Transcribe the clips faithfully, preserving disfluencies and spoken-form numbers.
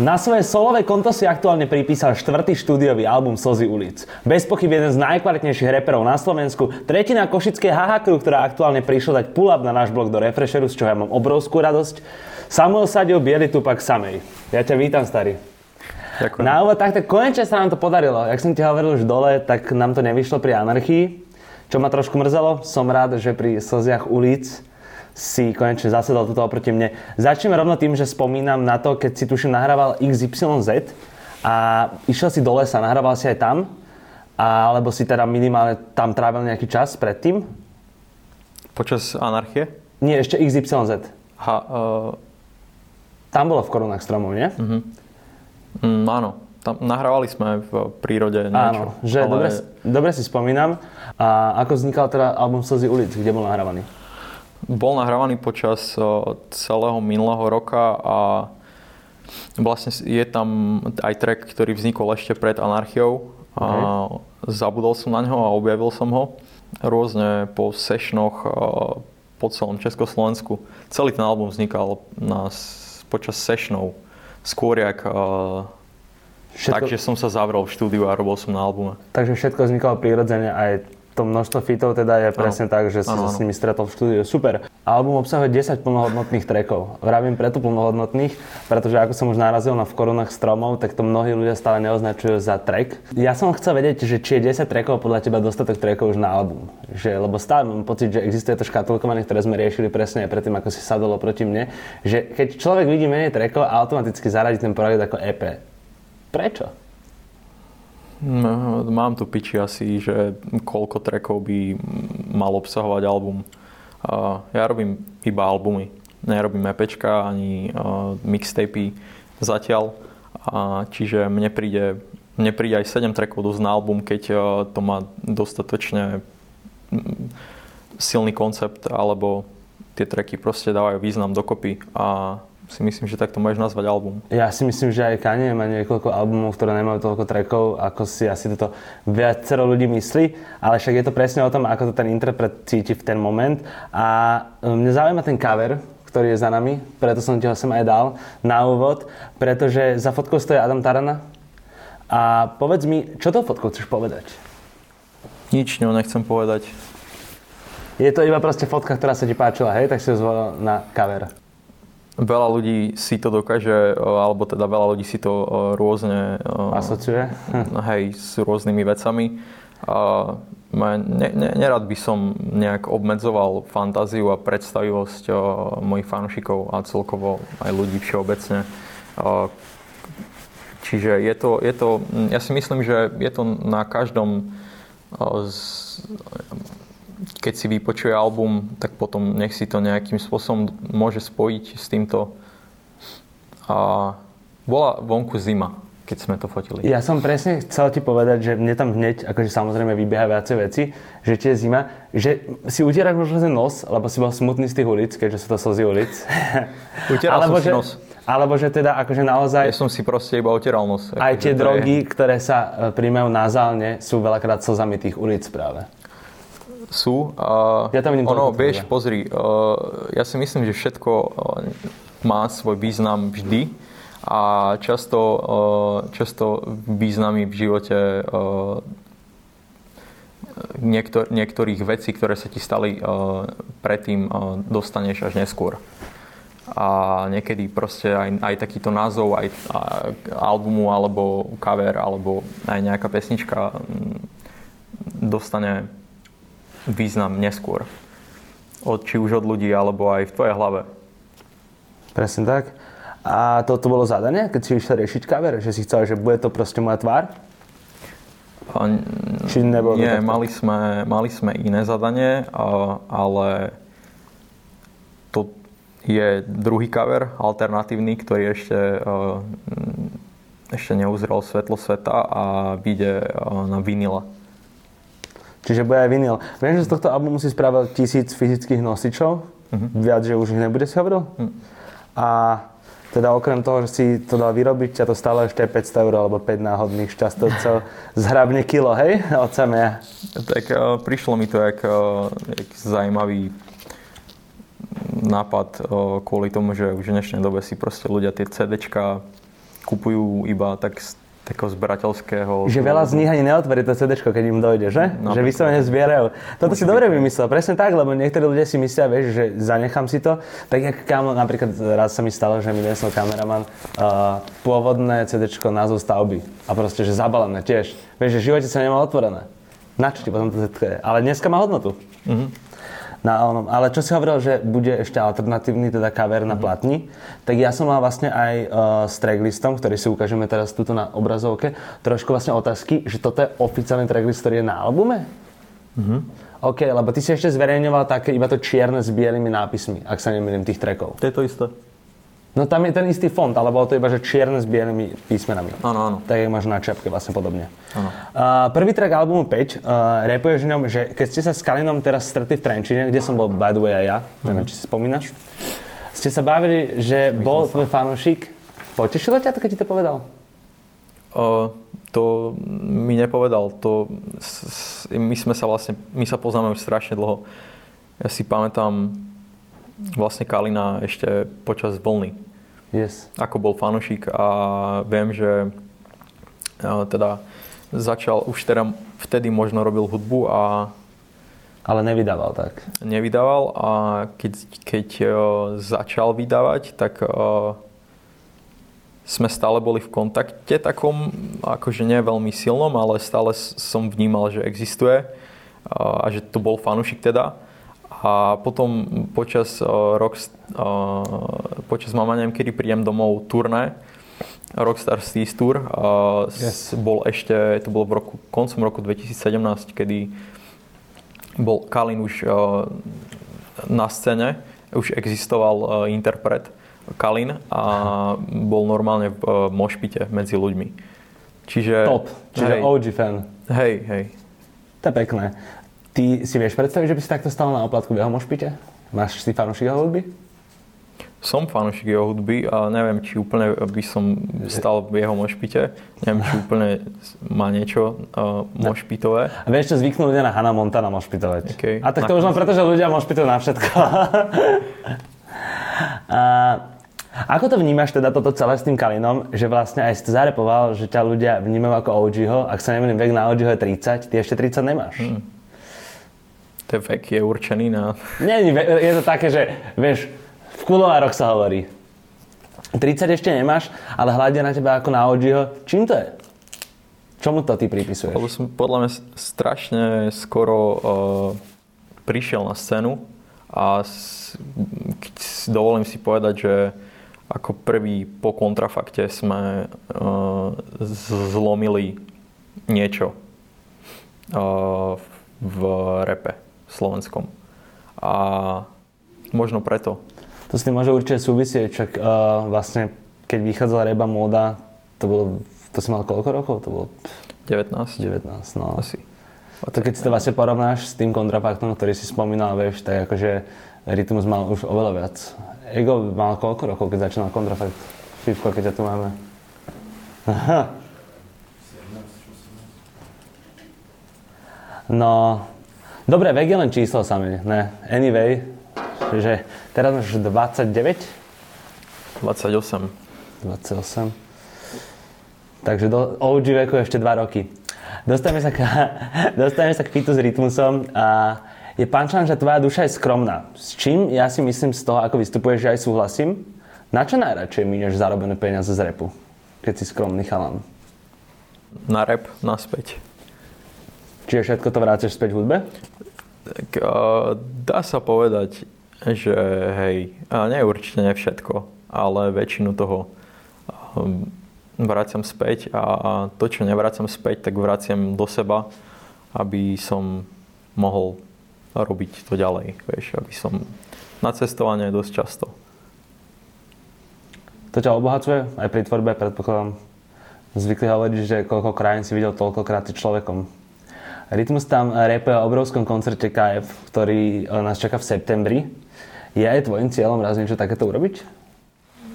Na svoje solové konto si aktuálne pripísal štvrtý štúdiový album Slzy ulic. Bez pochyb jeden z najkvalitnejších reperov na Slovensku, tretina košickej há há crew, ktorá aktuálne prišla dať pull-up na náš blog do Refresheru, z čoho ja mám obrovskú radosť, Samuel Sadio, Bielý Tupak samej. Ja ťa vítam, starý. Ďakujem. Na úvod, takto konečne sa nám to podarilo. Jak som ti hovoril už dole, tak nám to nevyšlo pri Anarchii, čo ma trošku mrzelo. Som rád, že pri Slziach ulic si konečne zasedol tuto oproti mne. Začneme rovno tým, že spomínam na to, keď si tuším nahrával iks ypsilon zet a išiel si do lesa, nahrával si aj tam, alebo si teda minimálne tam trávil nejaký čas predtým? Počas Anarchie? Nie, ešte iks ypsilon zet. Ha, uh... Tam bolo v korunách stromov, nie? Uh-huh. Mm, áno, tam nahrávali sme v prírode niečo. Áno, že ale... dobre, dobre si spomínam. A ako vznikal teda album Slzy ulic, kde bol nahrávaný? Bol nahrávaný počas celého minulého roka a vlastne je tam aj track, ktorý vznikol ešte pred Anarchiou. Okay. Zabudol som na ňo a objavil som ho rôzne po sešnoch po celom Československu. Celý ten album vznikal na, počas sešnov. Skôr jak... Všetko... Takže som sa zavrel v štúdiu a robil som na albume. Takže všetko vznikalo prirodzene aj... To množstvo fitov teda je presne ano. Tak, že si ano, sa ano. S nimi stretol v štúdiu. Super. Album obsahuje desať plnohodnotných trackov. Vravím preto plnohodnotných, pretože ako som už narazil na V korunách stromov, tak to mnohí ľudia stále neoznačujú za track. Ja som chcel vedieť, že či je desať trackov podľa teba dostatok trackov už na album. Že, lebo stále mám pocit, že existuje to škatulkovanie, ktoré sme riešili presne aj predtým, ako si sadol proti mne. Že keď človek vidí menej trackov, automaticky zaradí ten projekt ako é pé. Prečo? No, mám tu piči asi, že koľko trackov by mal obsahovať album. Uh, ja robím iba albumy. Nerobím EPčka ani uh, mixtapy zatiaľ. Uh, čiže mne príde, mne príde aj sedem trackov dosť na album, keď uh, to má dostatočne silný koncept, alebo tie tracky proste dávajú význam dokopy. A si myslím, že tak to môžeš nazvať album. Ja si myslím, že aj Kanye má niekoľko albumov, ktoré nemajú toľko trackov, ako si asi toto viacero ľudí myslí, ale však je to presne o tom, ako to ten interpret cíti v ten moment. A mňa zaujíma ten cover, ktorý je za nami, preto som ti ho sem aj dal na úvod, pretože za fotkou stojí Adam Tarana. A povedz mi, čo tou fotkou chceš povedať? Nič ňou nechcem povedať. Je to iba proste fotka, ktorá sa ti páčila, hej? Tak si ho zvolil na cover. Veľa ľudí si to dokáže, alebo teda veľa ľudí si to rôzne... Asociuje? Hej, s rôznymi vecami. A ne, ne, nerad by som nejak obmedzoval fantáziu a predstavivosť mojich fanúšikov a celkovo aj ľudí všeobecne. A čiže je to, je to... Ja si myslím, že je to na každom... Z, keď si vypočuje album, tak potom nech si to nejakým spôsobom môže spojiť s týmto. A bola vonku zima, keď sme to fotili. Ja som presne chcel ti povedať, že mne tam hneď, akože samozrejme vybieha viacej veci, že tie zima, že si utieraš možno ten nos, lebo si bol smutný z tých ulic, keďže sú to slzy ulic. Utieral som si nos. Alebo že teda akože naozaj... Ja som si proste iba utieral nos. Aj tie drogy, je... ktoré sa príjmajú nazálne, sú veľakrát slzami tých ulic práve. Sú. Uh, ja tam ono, vieš, teda. Pozri, uh, ja si myslím, že všetko uh, má svoj význam vždy a často, uh, často významy v živote uh, niektor- niektorých vecí, ktoré sa ti stali uh, predtým, uh, dostaneš až neskôr. A niekedy proste aj, aj takýto názov, aj a, albumu, alebo cover, alebo aj nejaká pesnička m, dostane význam neskôr. Od, či už od ľudí, alebo aj v tvojej hlave. Presne tak. A to, to bolo zadanie, keď si išiel riešiť cover? Že si chcel, že bude to proste moja tvár? A, či nebolo? Nie, mali sme, mali sme iné zadanie, a, ale to je druhý cover, alternatívny, ktorý ešte, a, ešte neuzrel svetlo sveta a vyjde na vinyle. Čiže bude aj vinyl. Viem, že z tohto albumu si spravil tisíc fyzických nosičov. Uh-huh. Viac, že už ich nebude, si hovoril. Uh-huh. A teda okrem toho, že si to dal vyrobiť, ťa to stále ešte päťsto eur alebo päť náhodných šťastovcov. Zhrabne kilo, hej? Od samé. Tak uh, prišlo mi to jak, uh, jak zaujímavý nápad uh, kvôli tomu, že už v dnešnej dobe si proste ľudia tie CDčka kupujú iba tak z takého zberateľského... Že veľa z nich ani neotvorí to CDčko, keď im dojde, že? No, že vyslovene zbierajú. Toto si dobre vymyslel, presne tak, lebo niektorí ľudia si myslia, vieš, že zanechám si to. Tak jak kámo, napríklad raz sa mi stalo, že mi nesol kameraman uh, pôvodné CDčko názvu stavby. A proste, že zabalené tiež. Vieš, že v živote sa nemá otvorené. Na čo ti potom to CDčko je? Ale dneska má hodnotu. Mm-hmm. Na onom. Ale čo si hovoril, že bude ešte alternatívny, teda cover na platni, mm-hmm. tak ja som mal vlastne aj uh, s tracklistom, ktorý si ukážeme teraz tuto na obrazovke, trošku vlastne otázky, že toto je oficiálny tracklist, ktorý je na albume? Mm-hmm. OK, lebo ty si ešte zverejňoval také iba to čierne s bielými nápismi, ak sa nemýlim, tých trackov. To je to isté. No tam je ten istý fond, ale bolo to iba, že čierne s bielými písmenami. Áno, áno. Tak jak máš na čapke vlastne podobne. Áno. Uh, prvý track albumu päť, uh, repuješ v ňom, že keď ste sa s Kalinom teraz stretli v Trenčine, kde som bol by the way aj ja, neviem, či si spomínaš, ste sa bavili, že bol tvoj fanúšik. Potešilo ťa to, keď ti to povedal? Uh, to mi nepovedal. To, s, s, my sme sa vlastne, my sa poznáme už strašne dlho. Ja si pamätám, vlastne Kalina ešte počas vlny. Yes. Ako bol fanušik a viem, že teda začal už teda vtedy možno robil hudbu a... Ale nevydával tak. Nevydával a keď, keď začal vydávať, tak sme stále boli v kontakte takom, akože nie veľmi silnom, ale stále som vnímal, že existuje a že to bol fanušik teda. A potom počas uh, rock, uh, počas mama neviem, kedy príjem domov turné Rockstar Stease Tour uh, yes. bol ešte, to bolo v roku, koncom roku dvetisícsedemnásť, kedy bol Kalin už uh, na scéne, už existoval uh, interpret Kalin a bol normálne v uh, mošpite medzi ľuďmi. Čiže... Top, čiže hej, ó gé fan. Hej, hej. To je pekné. Ty si vieš predstaviť, že by si takto stal na oplátku v jeho mošpite? Máš si fanúšik jeho hudby? Som fanúšik jeho hudby a neviem, či úplne by som stal v jeho mošpite. Neviem, či úplne má niečo uh, mošpitové. A vieš, čo zvyknú ľudia na Hannah Montana mošpitovať. Okay. A tak to na už len preto, že ľudia mošpitujú na všetko. A ako to vnímaš teda toto celé s tým Kalinom, že vlastne aj si to zarepoval, že ťa ľudia vnímajú ako ó gé-ho. Ak sa nemýlim, vek na ó gé-ho je tridsať, ty ešte tridsať nemáš. Hmm. Ten vek je určený na... Nie, je to také, že vieš, v kuloároch sa hovorí. tridsať ešte nemáš, ale hľadia na teba ako na ó gé-ho. Čím to je? Čomu to ty pripisuješ? Podľa, som, podľa mňa strašne skoro uh, prišiel na scénu a s, s, dovolím si povedať, že ako prvý po kontrafakte sme uh, zlomili niečo uh, v repe. Slovenskom. A možno preto. To s tým môže určite súvisieť, čak uh, vlastne keď vychádzala reba móda, to bolo, to si mal koľko rokov? To bolo devätnásť. devätnásť, no. Asi. A to keď si to vlastne porovnáš s tým kontrafaktom, ktorý si spomínal, vieš, tak akože Rytmus mal už oveľa viac. Ego mal koľko rokov, keď začínal kontrafakt? Fifko, keď ťa tu máme. Aha. No... Dobre, vek je len číslo samé, ne? Anyway, že teraz máš dvadsaťdeväť? dvadsaťosem. dvadsaťosem. Takže do ó gé veku ešte dva roky. Dostajeme sa k, dostajeme sa k fitu s Rytmusom a je pán Član, že tvoja duša je skromná. S čím ja si myslím z toho, ako vystupuješ, že aj súhlasím? Na čo najradšej míňaš zarobené peniaze z rapu, keď si skromný chalan? Na rap, naspäť. Čiže všetko to vrácaš späť v hudbe? Tak uh, dá sa povedať, že hej, nie určite nie všetko, ale väčšinu toho um, vrácam späť a, a to, čo nevrácam späť, tak vrácam do seba, aby som mohol robiť to ďalej, vieš, aby som na cestovanie dosť často. To ťa obohacuje aj pri tvorbe, predpokladám. Zvykli hovoriť, že koľko krajín si videl, toľkokrát si človekom. Rytmus tam rapuje o obrovskom koncerte ká ef, ktorý nás čaká v septembri. Je aj tvojim cieľom raz niečo takéto urobiť?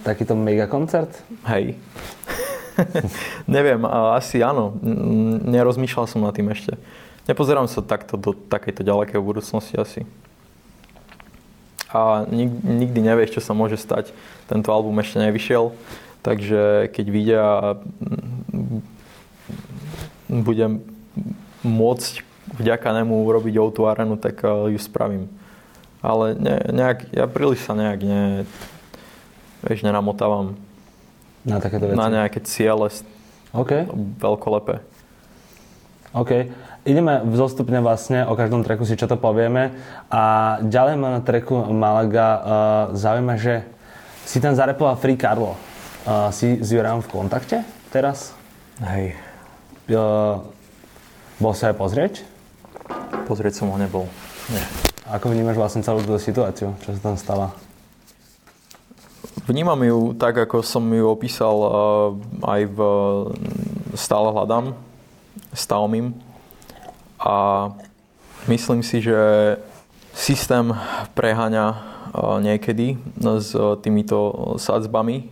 Takýto megakoncert? Hej. Neviem, asi áno. Nerozmýšľal som nad tým ešte. Nepozerám sa takto do takejto ďalekej budúcnosti asi. A nikdy nevieš, čo sa môže stať. Tento album ešte nevyšiel, takže keď vyjde, budem môcť vďaka nemu urobiť o tú arenu, tak ju spravím. Ale ne, nejak, ja príliš sa nejak ne, vieš, nenamotávam na takéto veci. Na nejaké ciele. OK. Veľkolepé. OK. Ideme vzostupne vlastne, o každom tracku si čo to povieme. A ďalej ma na tracku Malaga uh, zaujíma, že si tam zarepoval Free Carlo. Uh, si s Jurajom v kontakte teraz? Hej. Uh, bol sa aj pozrieť? Pozrieť som ho nebol. Nie. Ako vnímaš vlastne celú tú situáciu, čo sa tam stala? Vnímam ju tak, ako som ju opísal aj v Stále hľadám, Staomim. A myslím si, že systém preháňa niekedy s týmito sadzbami.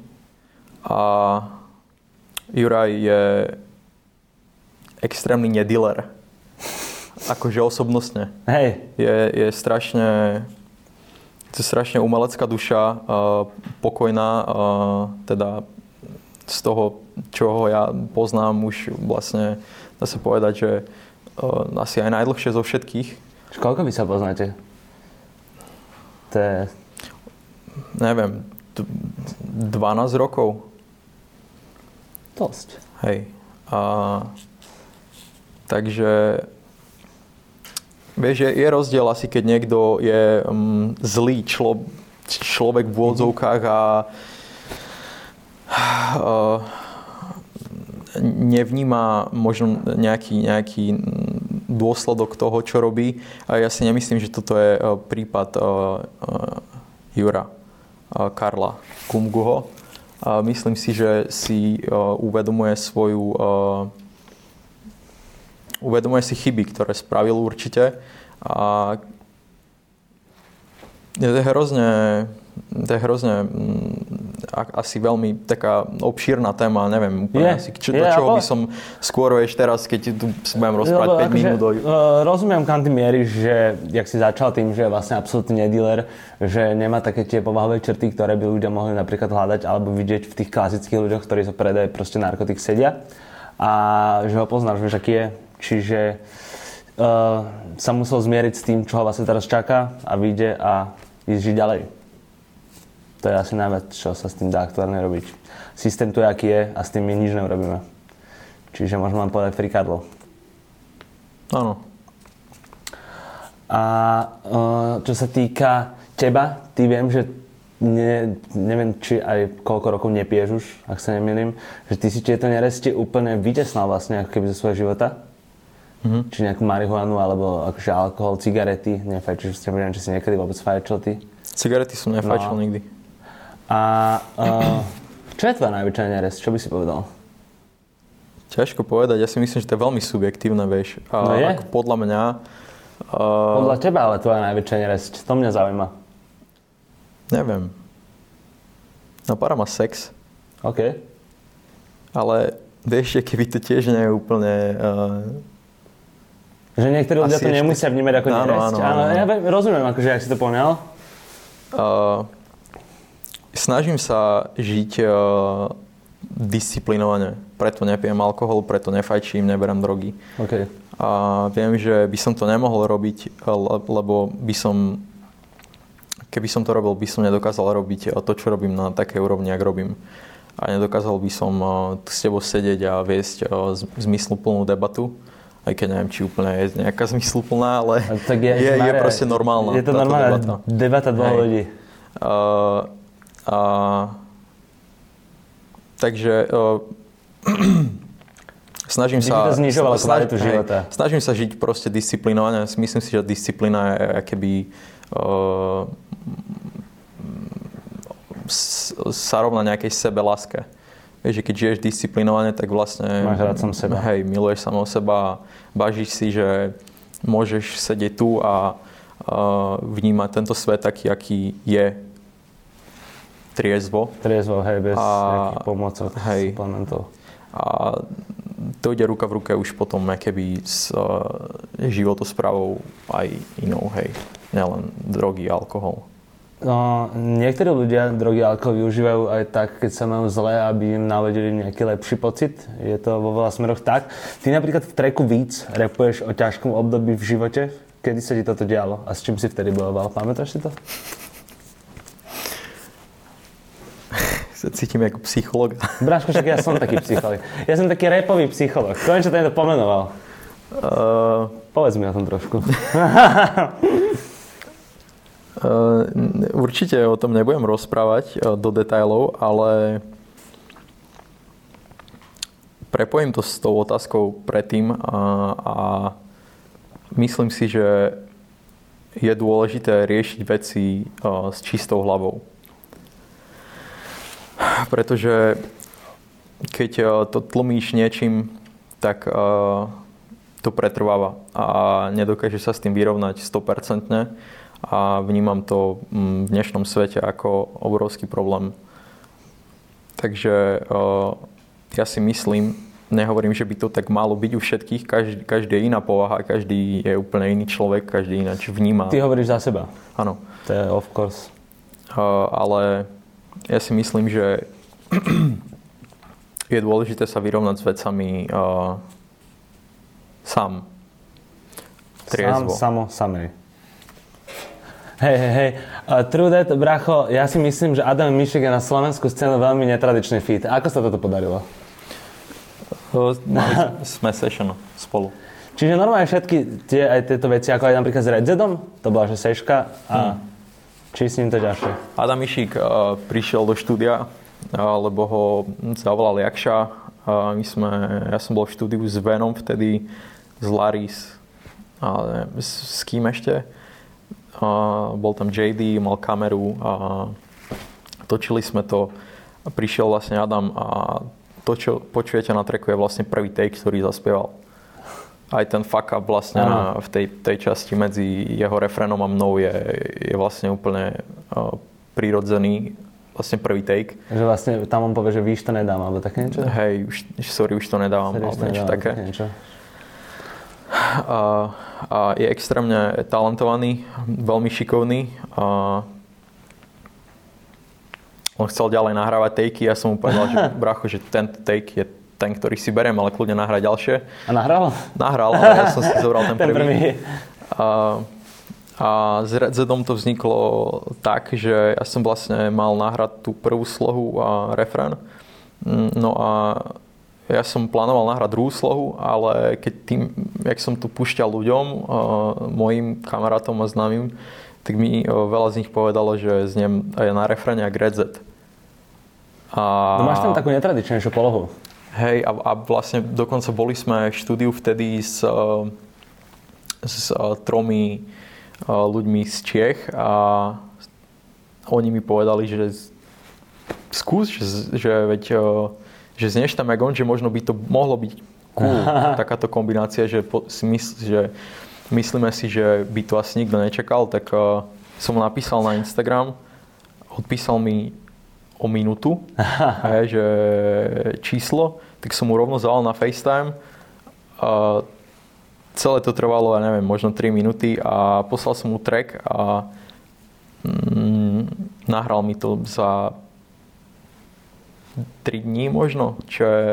A Juraj je extrémny nediller. Akože osobnostne. Hej. Je, je strašne, je strašne umelecká duša, uh, pokojná, uh, teda z toho, čoho ja poznám už vlastne, dá sa povedať, že uh, asi aj najdlhšie zo všetkých. Koľko vy sa poznáte? To je... Neviem, d- dvanásť rokov. Dosť. Hej. Uh, takže... Vieš, je rozdiel asi, keď niekto je um, zlý člo, človek v odzovkách a uh, nevníma možno nejaký, nejaký dôsledok toho, čo robí. A ja si nemyslím, že toto je uh, prípad uh, uh, Jura, uh, Karla Kumguho. Uh, myslím si, že si uh, uvedomuje svoju... Uh, Uvedomuje si chyby, ktoré spravil určite. A je to hrozne, to je hrozne asi veľmi taká obšírna téma, neviem úplne, je, čo, je, do čoho ale... by som skôr vieš teraz, keď tu budem rozprávať päť akože, minút. Do... Rozumiem, kam ty mieríš, že jak si začal tým, že je vlastne absolútny nedíler, že nemá také tie povahové črty, ktoré by ľudia mohli napríklad hľadať alebo vidieť v tých klasických ľuďoch, ktorí sa predajú proste narkotik sedia. A že ho poznáš, vieš, aký je. Čiže uh, sa musel zmieriť s tým, čo ho vlastne teraz čaká a vyjde a ísť žiť ďalej. To je asi najviac, čo sa s tým dá aktuálne robiť. Systém tu je, aký je a s tým my nič neurobíme. Čiže môžeme vám povedať Free Carlo. Áno. A uh, čo sa týka teba, ty viem, že Ne, neviem, či aj koľko rokov nepiješ už, ak sa nemýlim, že ty si tieto neresti úplne vytesnal vlastne ako keby zo svojho života. Mm-hmm. Či nejakú marihuanu, alebo akože alkohol, cigarety, nefajčíš, neviem, či si niekedy vôbec fajčil ty. Cigarety som nefajčil no. nikdy. A uh, čo je tvoja najväčšia nerest? Čo by si povedal? Ťažko povedať, ja si myslím, že to je veľmi subjektívne, vieš. A no je? Ako podľa mňa... Uh... Podľa teba ale tvoja najväčšia nerest, to mňa zaujíma. Neviem. Napára ma sex. OK. Ale vieš, keby to tiež nie je úplne... Uh... Že niektorí ľudia to ešte... nemusia vnímať ako neresť. Áno, áno, áno. Ja rozumiem, akože, jak si to poňal. Uh, snažím sa žiť uh, disciplinovane. Preto nepijem alkohol, preto nefajčím, neberám drogy. OK. A viem, že by som to nemohol robiť, lebo by som... Keby som to robil, by som nedokázal robiť to, čo robím na takej úrovni, ak robím. A nedokázal by som tu s tebou sedieť a viesť zmysluplnú debatu. Aj keď neviem, či úplne je nejaká zmysluplná, ale tak je, je, je proste normálna. Je to normálna debata. debata dvoch ľudí. Uh, uh, takže uh, snažím sa... Znižoval kvalitu života. Snažím sa žiť proste disciplinovane. Myslím si, že disciplína je akéby... Uh, sa rovná nejakej sebelaske. Vieš, že keď žiješ disciplinovane, tak vlastne... Máš rád sam seba. Hej, miluješ samého seba a bažíš si, že môžeš sedieť tu a, a vnímať tento svet taký, aký je. Triezvo. Triezvo, hej, bez nejakých pomocov, hej, suplementov. A to ide ruka v ruke už potom keby s životosprávou aj inou, hej. Nielen drogy, alkohol. No, niektorí ľudia drogy a alkohol využívajú aj tak, keď sa majú zle, aby im navodili nejaký lepší pocit. Je to vo veľa smeroch tak. Ty napríklad v tracku Víc rapuješ o ťažkom období v živote. Kedy sa ti toto dialo a s čím si vtedy bojoval? Pamätáš si to? Sa cítim ako psycholog. Bráško, však ja som taký psycholog. Ja som taký rapový psycholog. Konečne to pomenoval. Uh... Povedz mi o tom trošku. Uh, určite o tom nebudem rozprávať uh, do detailov, ale prepojím to s tou otázkou predtým a, a myslím si, že je dôležité riešiť veci uh, s čistou hlavou. Pretože keď uh, to tlmíš niečím, tak uh, to pretrváva a nedokáže sa s tým vyrovnať stopercentne. A vnímam to v dnešnom svete ako obrovský problém. Takže ja si myslím, nehovorím, že by to tak malo byť u všetkých, každý, každý je iná povaha, každý je úplne iný človek, každý ináč vníma. Ty hovoríš za seba. Áno. To je of course. Ale ja si myslím, že je dôležité sa vyrovnať s vecami sám. Triezvo. Sám, samo, samej. Hej, hej, hej. Uh, True that, bracho, ja si myslím, že Adam Mišik je na slovenskú scénu veľmi netradičný feat. Ako sa toto podarilo? To sme session spolu. Čiže normálne všetky tie, aj tieto veci, ako aj napríklad s Redzedom, to bola že seška a hmm. či s ním to ďalšie? Adam Mišik uh, prišiel do štúdia, uh, lebo ho zavolal Jakša. Uh, my sme, ja som bol v štúdiu s Venom vtedy, s Laris, ale uh, s, s kým ešte? Uh, bol tam jé dé, mal kameru a točili sme to. Prišiel vlastne Adam a to, čo počujete na tracku, je vlastne prvý take, ktorý zaspieval. Aj ten fuck up vlastne na, v tej, tej časti medzi jeho refrénom a mnou je, je vlastne úplne uh, prirodzený. Vlastne prvý take. Že vlastne tam on povie, že víš, to nedám, alebo také niečo? Hej, už, sorry, už to nedávam, sorry, alebo to niečo nedám, také. také niečo. A, a je extrémne talentovaný, veľmi šikovný. A on chcel ďalej nahrávať takey, ja som mu povedal, že bracho, že tento take je ten, ktorý si beriem, ale kľudne nahrá ďalšie. A nahral? Nahral, ale ja som si zobral ten, ten prvý. prvý. A, a s Redzedom to vzniklo tak, že ja som vlastne mal nahrať tú prvú slohu a refrén. No a ja som plánoval nahrať druhú slohu, ale keď tým, jak som to púšťal ľuďom, uh, mojim kamarátom a známym, tak mi uh, veľa z nich povedalo, že zniem aj na refréne ako Redzed. A... No máš tam takú netradičnejšiu polohu. Hej, a, a vlastne dokonca boli sme v štúdiu vtedy s, uh, s uh, tromi uh, ľuďmi z Čech a oni mi povedali, že skús, že, že veď... Uh, že znieš tam jak on, že možno by to mohlo byť cool, takáto kombinácia, že, po, si mysl, že myslíme si, že by to asi nikto nečakal, tak uh, som napísal na Instagram, odpísal mi o minútu, hej, že číslo, tak som mu rovno zavolal na FaceTime, uh, celé to trvalo, ja neviem, možno tri minúty a poslal som mu track a mm, nahral mi to za tri dní možno, čo je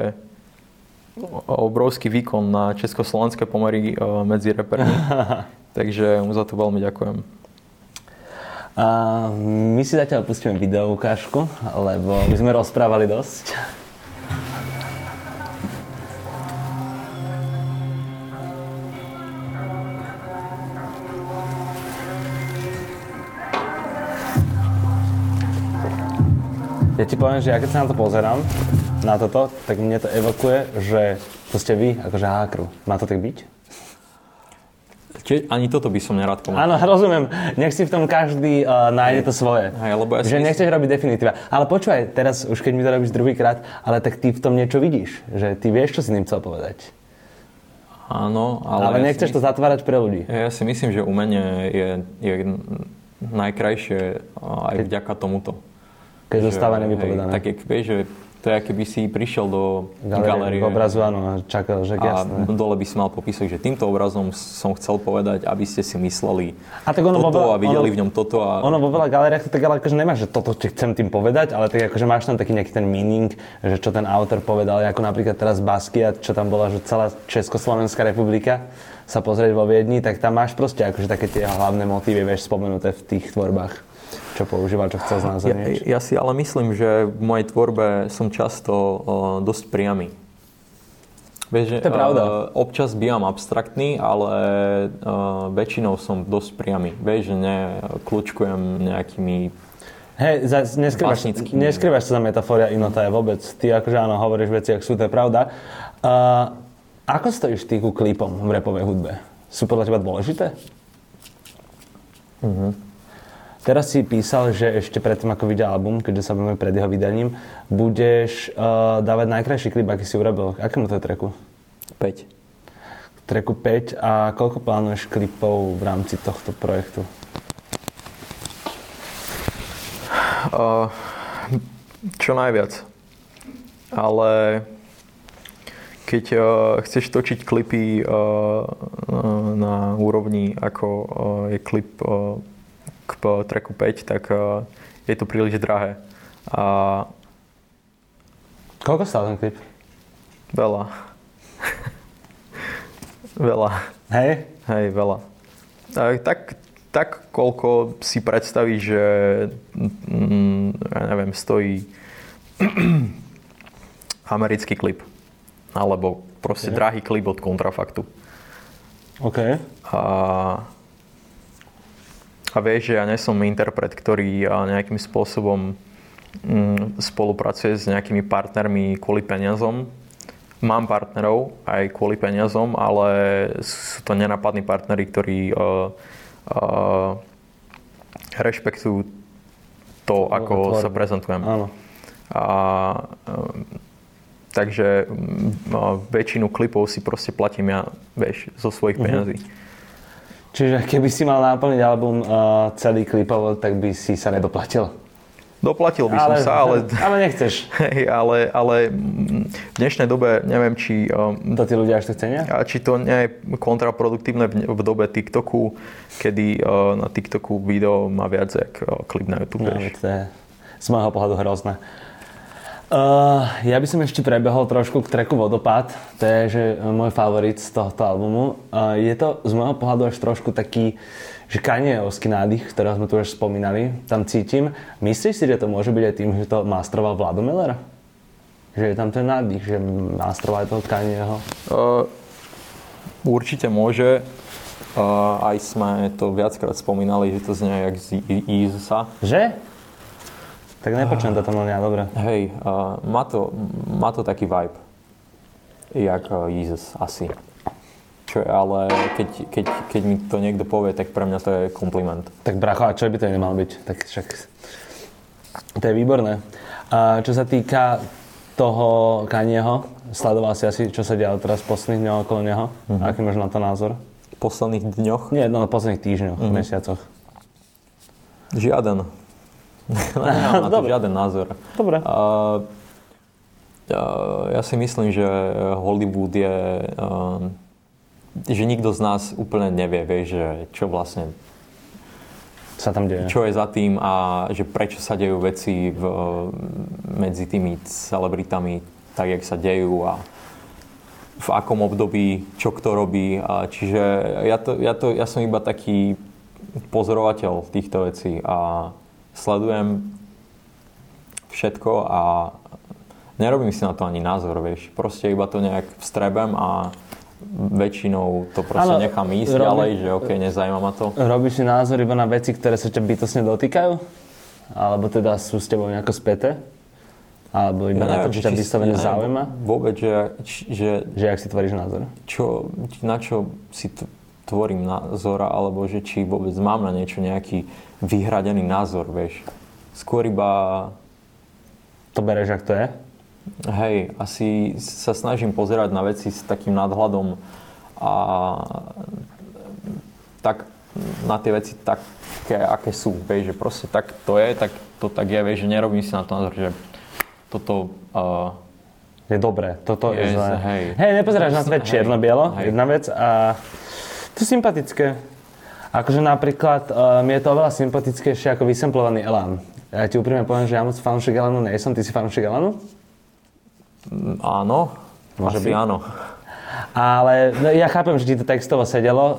obrovský výkon na československé pomery medzi repermi. Takže mu za to veľmi ďakujem. A my si zatiaľ pustíme video ukážku, lebo my sme rozprávali dosť. Ja ti poviem, že ja keď sa na to pozerám, na toto, tak mne to evokuje, že to ste vy, akože hákru. Má to tak byť? Čiže ani toto by som nerad komentoval. Áno, rozumiem. Nech si v tom každý uh, nájde to svoje. Hej, lebo ja že nechceš si... robiť definitíva. Ale počúvaj, teraz už keď mi to robíš druhýkrát, ale tak ty v tom niečo vidíš. Že ty vieš, čo si tým chcel povedať. Áno, ale... Ale ja nechceš si... to zatvárať pre ľudí. Ja si myslím, že umenie je, je najkrajšie aj keď... vďaka tomuto. Keď že, zostáva nevypovedané. Hej, tak je, vieš, že... To je, keby si prišiel do galérie obrazu, áno, a čakal, že jasné. A dole by si mal popísať, že týmto obrazom som chcel povedať, aby ste si mysleli a tak ono toto vo veľa, a videli ono, v ňom toto. A... Ono vo veľa galériách to tak ale akože nemáš, že toto chcem tým povedať, ale tak akože máš tam taký nejaký ten meaning, že čo ten autor povedal, ako napríklad teraz Basquiat, čo tam bola, že celá Československá republika sa pozrieť vo Viedni, tak tam máš proste akože také tie hlavné motívy, vieš, spomenuté v tých tvorbách. Čo používal, čo chcel znázorniť? Ja, ja si ale myslím, že v mojej tvorbe som často uh, dosť priamy. Vieš, to je pravda. Uh, občas bývam abstraktný, ale uh, väčšinou som dosť priamy. Vieš, že nekľúčkujem nejakými Hej, neskrývaš sa za metafória inota je vôbec. Ty akože áno, hovoríš veci, ak sú, to je pravda. Uh, ako stojíš ty ku klipom v rapovej hudbe? Sú podľa teba dôležité? Mhm. Teraz si písal, že ešte predtým, ako vyjde album, keďže sa budeme pred jeho vydaním, budeš uh, dávať najkrajší klip, aký si urobil. Akému to je tracku? päť. Tracku päť. A koľko plánuješ klipov v rámci tohto projektu? Uh, čo najviac. Ale keď uh, chceš točiť klipy uh, na úrovni, ako uh, je klip... Uh, po tracku päť, tak uh, je to príliš drahé. A... Koľko stál ten klip? Veľa. veľa. Hej? Hej, veľa. Tak, tak koľko si predstavíš, že mm, ja neviem, stojí americký klip. Alebo proste okay. Drahý klip od Kontrafaktu. OK. A... A vieš, že ja nie som interpret, ktorý nejakým spôsobom spolupracuje s nejakými partnermi kvôli peniazom. Mám partnerov aj kvôli peniazom, ale sú to nenápadní partneri, ktorí uh, uh, rešpektujú to, ako sa prezentujem. Áno. A, uh, takže uh, väčšinu klipov si proste platím ja, vieš, zo svojich mhm. peniazí. Čiže keby si mal náplniť album uh, celý klipov, tak by si sa nedoplatil? Doplatil by ale, som sa, ale... Ale nechceš. Hej, ale, ale v dnešnej dobe neviem, či... Um, to tí ľudia až to cenia? A či to nie je kontraproduktívne v, v dobe TikToku, kedy uh, na TikToku video má viac jak uh, klip na YouTube. No, to je z môjho pohľadu hrozné. Uh, ja by som ešte prebehol trošku k tracku Vodopád. To je že môj favorit z tohto albumu. Uh, je to z môjho pohľadu až trošku taký, že Kanyeovský nádych, ktorého sme tu už spomínali, tam cítim. Myslíš si, že to môže byť aj tým, že to mastroval Vlada Mellera? Že je tam ten nádych, že mastroval toho Kanyeho? Uh, určite môže. Uh, aj sme to viackrát spomínali, že to znie jak z Jezusa. Že? Tak nepočujem to tam len ja, dobre. Hej, uh, má, to, má to taký vibe, jak uh, Jezus asi. Čo je, ale keď, keď, keď mi to niekto povie, tak pre mňa to je kompliment. Tak bracho, a čo by to nemal byť? Tak však... To je výborné. Uh, čo sa týka toho Kanyeho, sledoval si asi, čo sa dialo teraz v posledných dňoch okolo neho? Mm-hmm. Aký máš na to názor? V posledných dňoch? Nie, no v posledných týždňoch, mm-hmm. mesiacoch. Žiaden. Nemám na to žiaden názor. Dobre. Uh, ja si myslím, že Hollywood je... Uh, že nikto z nás úplne nevie, vieš, že čo vlastne... sa tam deje. Čo je za tým a že prečo sa dejú veci v, medzi tými celebritami tak, jak sa dejú a v akom období, čo kto robí. A čiže ja, to, ja, to, ja som iba taký pozorovateľ týchto vecí a sledujem všetko a nerobím si na to ani názor, vieš. Proste iba to nejak vstrebem a väčšinou to proste ale nechám ísť robí, ďalej, že okej, okay, nezajíma ma to. Robíš si názor iba na veci, ktoré sa ťa bytostne dotýkajú? Alebo teda sú s tebou nejako späté? Alebo iba ja neviem, na to, čo ťa vyslovene zaujíma? Vôbec, že... Že, že jak si tvoríš názor? Čo, na čo si... T- tvorím názor, alebo že či vôbec mám na niečo nejaký vyhradený názor, vieš. Skôr iba... To bereš, ak to je? Hej, asi sa snažím pozerať na veci s takým nadhľadom a tak na tie veci také, aké sú, vieš, že proste tak to je, tak to tak je, vieš, že nerobím si na to názor, že toto... Uh, je dobré, toto je, je zlé. Hej, hej nepozeráš na svet čierno-bielo, hej. Jedna vec a to je sympatické. Akože napríklad uh, mi je to oveľa sympatickejšie ako vysemplovaný Elan. Ja ti úprimne poviem, že ja moc fanúšik Elanu nie som, ty si fanúšik Elanu? Mm, áno, môže byť áno. Ale no, ja chápem, že ti to textovo sedelo, uh,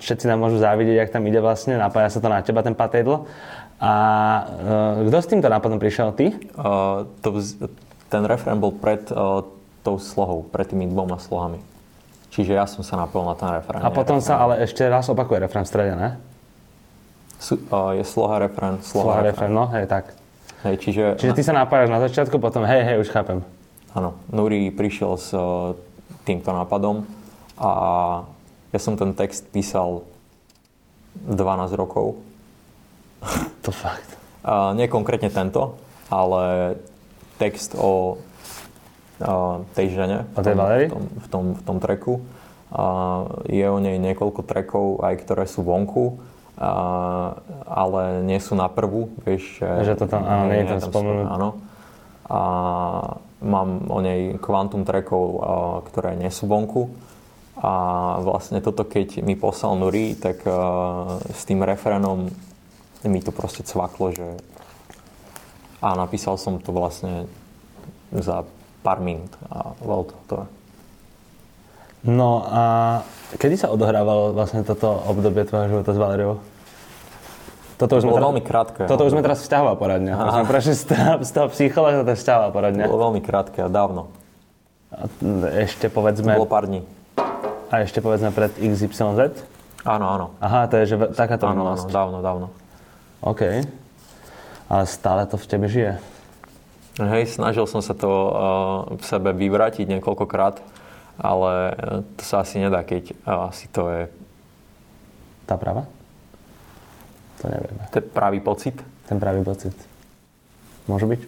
všetci nám môžu závidieť, jak tam ide vlastne, napája sa to na teba ten patédl. A uh, kto s týmto nápadom prišiel, ty? Uh, to vz- Ten refrén bol pred uh, tou slohou, pred tými dvoma slohami. Čiže ja som sa napojil na ten refrén. A potom refrén. Sa ale ešte raz opakuje refrén v strede, ne? Sú, uh, je sloha, refrén, sloha, sloha refrén. refrén. No, hej, tak. Hej, čiže... Čiže ty sa napájaš na začiatku, potom hej, hej, už chápem. Áno, Nuri prišiel s uh, týmto nápadom a ja som ten text písal dvanásť rokov. To fakt. Uh, nie konkrétne tento, ale... text o, o tej žene v tom, v tom, v tom, v tom tracku. A je o nej niekoľko trackov, aj ktoré sú vonku, a, ale nie sú na prvú. Vieš, že to tam, áno, nie je tam spomenúť. Áno. A mám o nej kvantum trackov, a, ktoré nie sú vonku. A vlastne toto, keď mi poslal Nuri, tak a, s tým refrénom mi to proste cvaklo, že a napísal som to vlastne za pár minút a veľa to je. No a kedy sa odohrávalo vlastne toto obdobie tvojho života s Valériou? Toto už bolo veľmi krátke. Toto už sme teraz vzťahová poradňa. Už sme prešli z toho psychologa, to je vzťahová poradňa. Bolo veľmi krátke a dávno. A ešte povedzme... Bolo pár dní. A ešte povedzme pred iks ypsilon zet? Áno, áno. Aha, to je že takáto minulosť. Áno, áno, dávno, dávno. OK. Ale stále to v tebe žije. Hej, snažil som sa to uh, v sebe vyvrátiť niekoľkokrát, ale to sa asi nedá, keď uh, asi to je... Tá pravá? To nevieme. Ten pravý pocit? Ten pravý pocit. Môže byť.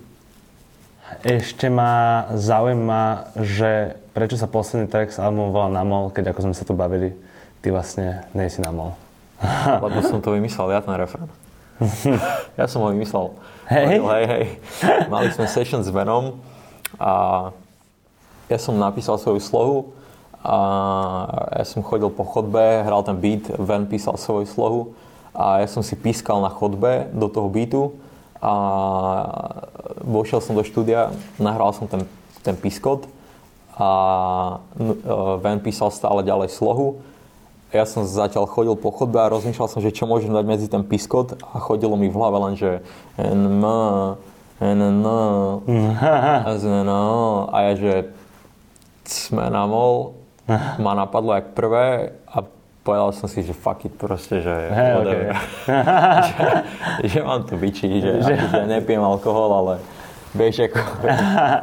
Ešte ma zaujíma, že prečo sa posledný track s albumom volal Namol, keď ako sme sa tu bavili, ty vlastne nejsi Namol. Lebo som to vymyslel ja, ten refrén. Ja som ho vymyslel. Hej. Hej, hej. Mali sme session s Venom a ja som napísal svoju slohu a ja som chodil po chodbe, hral ten beat, Ven písal svoju slohu a ja som si pískal na chodbe do toho beatu a vošiel som do štúdia, nahral som ten, ten pískot a Ven písal stále ďalej slohu. Ja som zatiaľ chodil po chodbe a rozmýšľal som, že čo môžem dať medzi ten piskot a chodilo mi v hlave len, že nm, nn, znn, a ja, že sme namol, ma napadlo jak prvé a povedal som si, že fuck it, proste, že hey, okay. že, že mám to bičí, že, že... že nepijem alkohol, ale vieš, ako,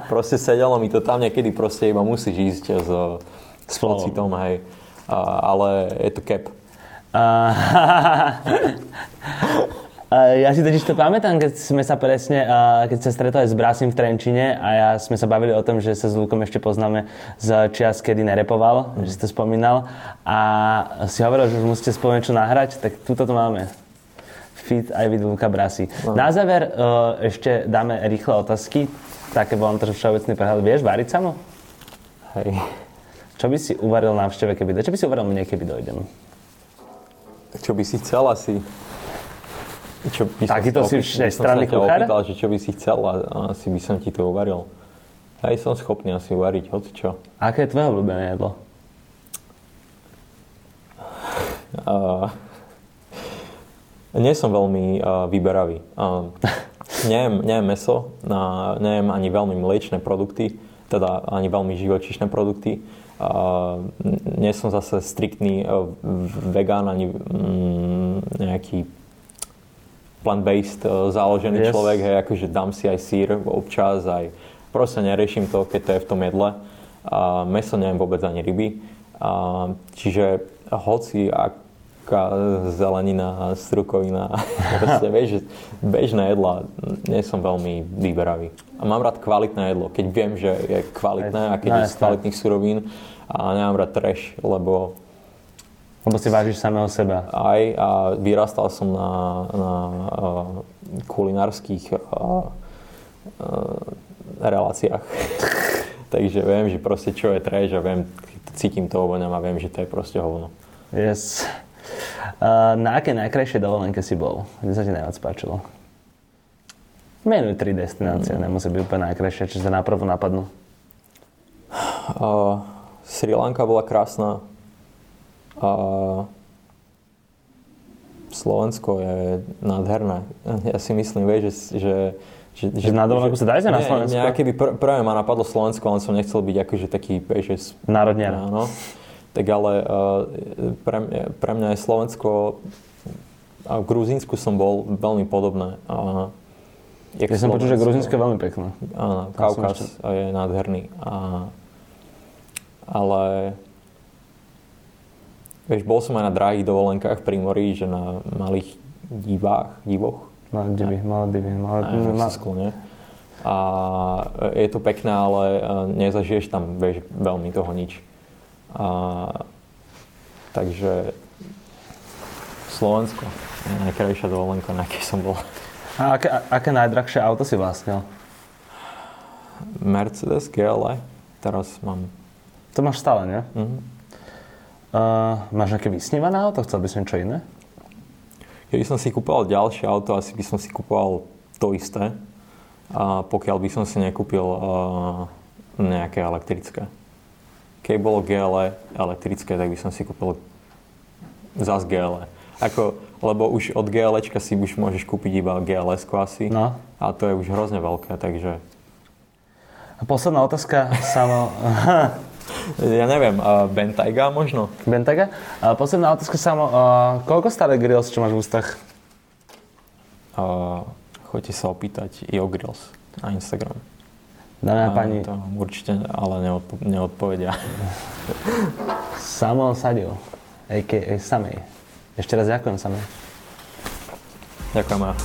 proste sedelo mi to tam niekedy, proste iba musíš ísť s, s pocitom, hej. Uh, ale je to cap. Uh, ja si totiž to pamätám, keď sme sa presne, uh, keď sa stretali s Brásim v Trenčine a ja sme sa bavili o tom, že sa s Lukom ešte poznáme z čias, kedy nerepoval, mm. že si to spomínal a si hovoril, že už musíte spolu niečo nahrať, tak tuto to máme. Fit aj vid Luka Brási. Mm. Na záver uh, ešte dáme rýchle otázky, také bol to, že všeobecný prehľad. Vieš variť samo? Hej. Čo by si uvaril návšteve, keby dojdem? Čo by si uvaril mne, keby dojdem? Čo by si chcel asi? Čo by takýto si štranný kuchár? Opýtal, že čo by si chcel a asi by som ti to uvaril. Aj som schopný asi uvariť, hocičo. Aké je tvoje obľúbené jedlo? Uh, nie som veľmi uh, vyberavý. Uh, nejem, nejem meso, uh, nejem ani veľmi mliečne produkty, teda ani veľmi živočíšne produkty. Uh, nie som zase striktný uh, vegán ani um, nejaký plant-based uh, záložený yes. človek, hej, akože dám si aj sír občas, aj proste neriešim to, keď to je v tom jedle. Uh, meso neviem vôbec ani ryby. A, čiže hoci aká zelenina, strukovina, proste vieš, že bežné jedlá, nie som veľmi výberavý. A mám rád kvalitné jedlo, keď viem, že je kvalitné a keď je z kvalitných surovín, a nemám rád trash, lebo Lebo si vážiš samého seba. Aj, a vyrastal som na, na uh, kulinárskych uh, uh, reláciách. Takže viem, že proste čo je trash a viem, cítim to oboňam a viem, že to je proste hovno. Yes. Uh, na aké najkrajšie dovolenke si bol? Kde sa ti najviac páčilo? Menuj tri destinácie, mm. nemusí byť úplne najkrajšie, čiže sa naprvo napadnú. Uh, Sri Lanka bola krásna. A Slovensko je nádherné. Ja si myslím, vieš, že... že, že, že na dovolenku sa dajte na Slovensku? Nie, nejaké by pr- prvé ma napadlo Slovensko, len som nechcel byť akože taký... Vieš, národne. Áno. Tak ale uh, pre, mňa, pre mňa je Slovensko... A v Gruzínsku som bol veľmi podobné. A ja som počul, že Gruzínsko je veľmi pekné. Áno, Kaukáz je nádherný. A, ale... Vieš, bol som aj na drahých dovolenkách pri mori, že na malých divách, divoch. Maledivy, Maledivy, Maledivy. Na Rusku, nie? A je to pekné, ale nezažiješ tam, vieš, veľmi toho nič. A, takže Slovensko je najkrajšia dovolenka, na akej som bol. A aké, aké najdrahšie auto si vlastnil? Mercedes gé el é. Teraz mám... To máš stále, nie? Mhm. Uh, máš nejaké vysnívané auto? Chcel by som čo iné? Keby som si kúpoval ďalšie auto, asi by som si kúpoval to isté. A pokiaľ by som si nekúpil uh, nejaké elektrické. Keď bolo gé el é elektrické, tak by som si kúpil zas gé el é. Ako, lebo už od GLEčka si už môžeš kúpiť iba gé el esko asi. No. A to je už hrozne veľké, takže... A posledná otázka, Samo... Ja neviem, uh, Bentayga možno? Bentayga? Uh, posledná otázka, Samo, uh, koľko staré grills, čo máš v ústach? Uh, Choďte sa opýtať i o grills na Instagram. Dáme a pani... To určite, ale neodpo- neodpovedia. Samuel Sadio, á ká á. Samej. Ešte raz ďakujem, Samej. Ďakujem ja.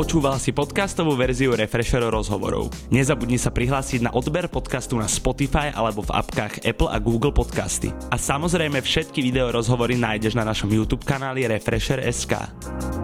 Počúval si podcastovú verziu Refresher rozhovorov. Nezabudni sa prihlásiť na odber podcastu na Spotify alebo v apkách Apple a Google Podcasty. A samozrejme všetky video rozhovory nájdeš na našom YouTube kanáli Refresher bodka es ká.